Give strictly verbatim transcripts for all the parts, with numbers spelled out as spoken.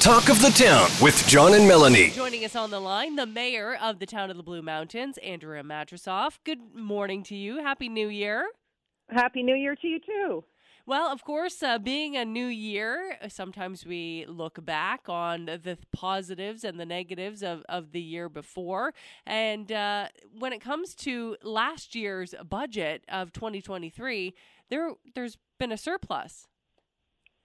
Talk of the Town with John and Melanie. Joining us on the line, the mayor of the Town of the Blue Mountains, Andrea Matrosov. Good morning to you. Happy New Year. Happy New Year to you, too. Well, of course, uh, being a new year, sometimes we look back on the positives and the negatives of, of the year before. And uh, when it comes to last year's budget of twenty twenty-three, there, there's been a surplus.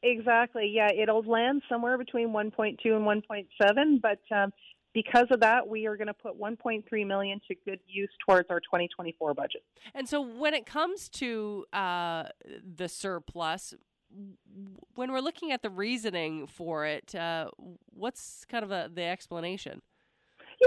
Exactly. Yeah, it'll land somewhere between one point two and one point seven. But um, because of that, we are going to put one point three million dollars to good use towards our twenty twenty-four budget. And so when it comes to uh, the surplus, when we're looking at the reasoning for it, uh, what's kind of a, the explanation?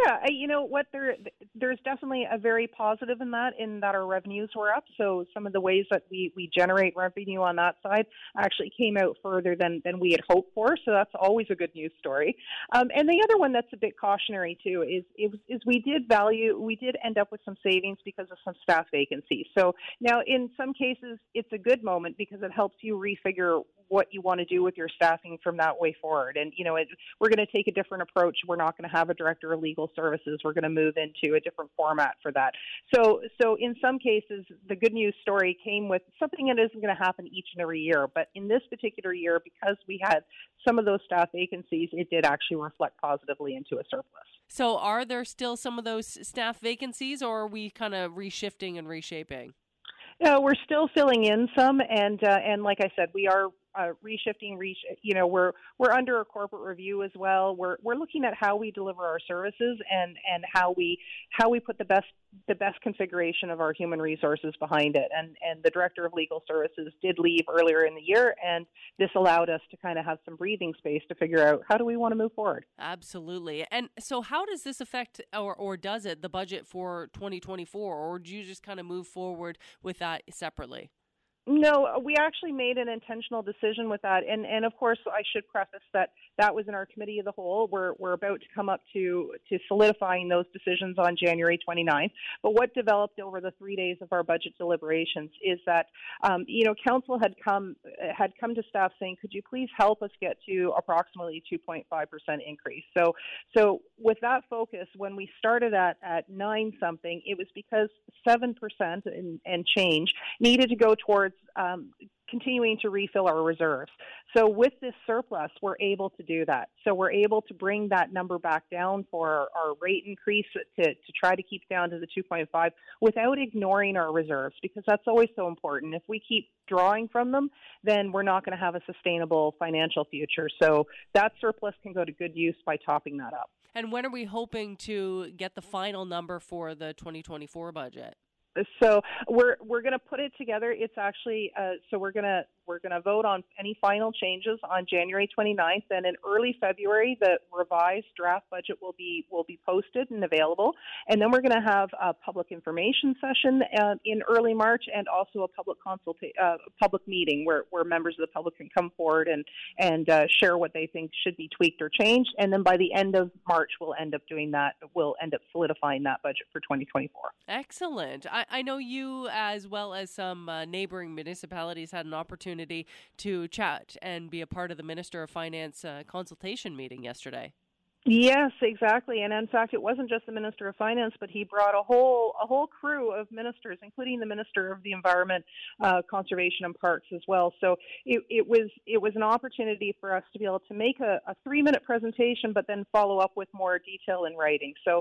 Yeah, I, you know what, there, there's definitely a very positive in that, in that our revenues were up. So some of the ways that we, we generate revenue on that side actually came out further than, than we had hoped for. So that's always a good news story. Um, and the other one that's a bit cautionary too is, is is we did value, we did end up with some savings because of some staff vacancies. So now in some cases, it's a good moment because it helps you refigure what you want to do with your staffing from that way forward. And, you know, it, we're going to take a different approach. We're not going to have a director of legal services. We're going to move into a different format for that. So so in some cases, the good news story came with something that isn't going to happen each and every year. But in this particular year, because we had some of those staff vacancies, it did actually reflect positively into a surplus. So are there still some of those staff vacancies, or are we kind of reshifting and reshaping? No, we're still filling in some. And, uh, and like I said, we are Uh, reshifting, reach, you know, we're we're under a corporate review as well. We're we're looking at how we deliver our services and, and how we how we put the best the best configuration of our human resources behind it. And and the director of legal services did leave earlier in the year, and this allowed us to kind of have some breathing space to figure out how do we want to move forward. Absolutely. And so, how does this affect, or or does it, the budget for twenty twenty-four, or do you just kind of move forward with that separately? No, we actually made an intentional decision with that. And, and of course, I should preface that that was in our Committee of the Whole. We're, we're about to come up to, to solidifying those decisions on January twenty-ninth. But what developed over the three days of our budget deliberations is that, um, you know, council had come had come to staff saying, could you please help us get to approximately two point five percent increase? So so with that focus, when we started at, at nine something, it was because seven percent and, and change needed to go towards Um, continuing to refill our reserves. So with this surplus, we're able to do that. So we're able to bring that number back down for our, our rate increase to, to try to keep down to the two point five without ignoring our reserves, because that's always so important. If we keep drawing from them, then we're not going to have a sustainable financial future. So that surplus can go to good use by topping that up. And when are we hoping to get the final number for the twenty twenty-four budget? So we're we're going to put it together. It's actually uh, so we're going to we're going to vote on any final changes on January twenty-ninth, and in early February, the revised draft budget will be will be posted and available. And then we're going to have a public information session uh, in early March, and also a public consulta- uh, public meeting where, where members of the public can come forward and and uh, share what they think should be tweaked or changed. And then by the end of March, we'll end up doing that. We'll end up solidifying that budget for twenty twenty-four. Excellent. I- I know you, as well as some uh, neighboring municipalities, had an opportunity to chat and be a part of the Minister of Finance uh, consultation meeting yesterday. Yes, exactly. And in fact, it wasn't just the Minister of Finance, but he brought a whole a whole crew of ministers, including the Minister of the Environment, uh, Conservation and Parks as well. So it, it was it was an opportunity for us to be able to make a, a three-minute presentation, but then follow up with more detail in writing. So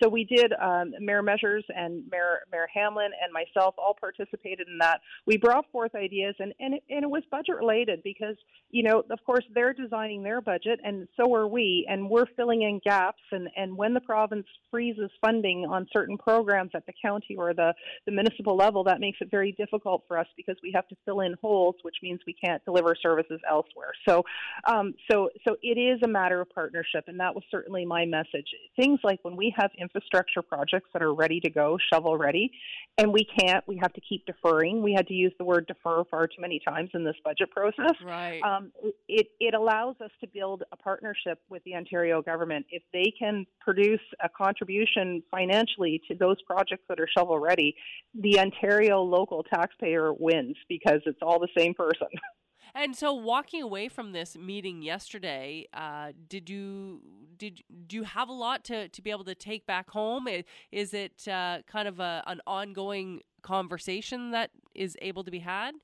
so we did, um, Mayor Measures and Mayor, Mayor Hamlin and myself all participated in that. We brought forth ideas, and, and, it, and it was budget-related because, you know, of course, they're designing their budget, and so are we, and we're filling in gaps, and, and when the province freezes funding on certain programs at the county or the, the municipal level, that makes it very difficult for us because we have to fill in holes, which means we can't deliver services elsewhere. So um, so, so it is a matter of partnership, and that was certainly my message. Things like when we have infrastructure projects that are ready to go, shovel ready, and we can't, we have to keep deferring. We had to use the word defer far too many times in this budget process. Right. Um, it, it allows us to build a partnership with the Ontario government. Government, if they can produce a contribution financially to those projects that are shovel ready, the Ontario local taxpayer wins because it's all the same person. And so walking away from this meeting yesterday, uh, did you did do you have a lot to, to be able to take back home? Is it uh, kind of a, an ongoing conversation that is able to be had?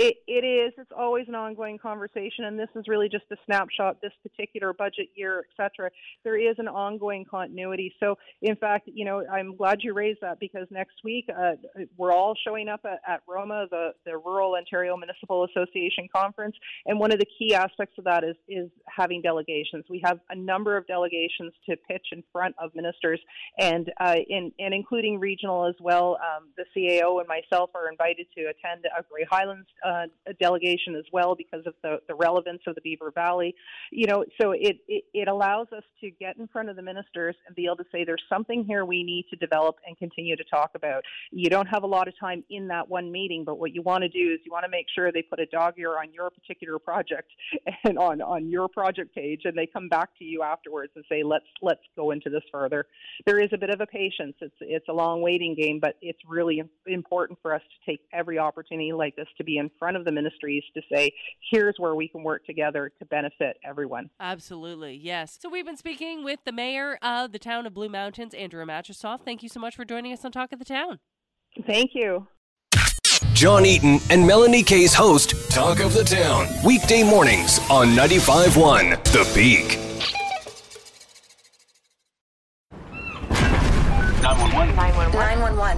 It, it is. It's always an ongoing conversation, and this is really just a snapshot, this particular budget year, et cetera. There is an ongoing continuity. So, in fact, you know, I'm glad you raised that, because next week uh, we're all showing up at, at ROMA, the, the Rural Ontario Municipal Association Conference, and one of the key aspects of that is, is having delegations. We have a number of delegations to pitch in front of ministers, and, uh, in, and including regional as well. Um, the C A O and myself are invited to attend a Grey Highlands Uh, a delegation as well, because of the, the relevance of the Beaver Valley. You know, so it, it, it allows us to get in front of the ministers and be able to say there's something here we need to develop and continue to talk about. You don't have a lot of time in that one meeting, but what you want to do is you want to make sure they put a dog ear on your particular project and on, on your project page, and they come back to you afterwards and say, let's let's go into this further. There is a bit of a patience. It's, it's a long waiting game, but it's really important for us to take every opportunity like this to be in front of the ministries to say, here's where we can work together to benefit everyone. Absolutely, yes. So we've been speaking with the mayor of the town of Blue Mountains, Andrea Matrosov. Thank you so much for joining us on Talk of the Town. Thank you. John Eaton and Melanie Kay's host, Talk of the Town, weekday mornings on ninety-five point one The Peak. nine one one. nine one one. nine one one.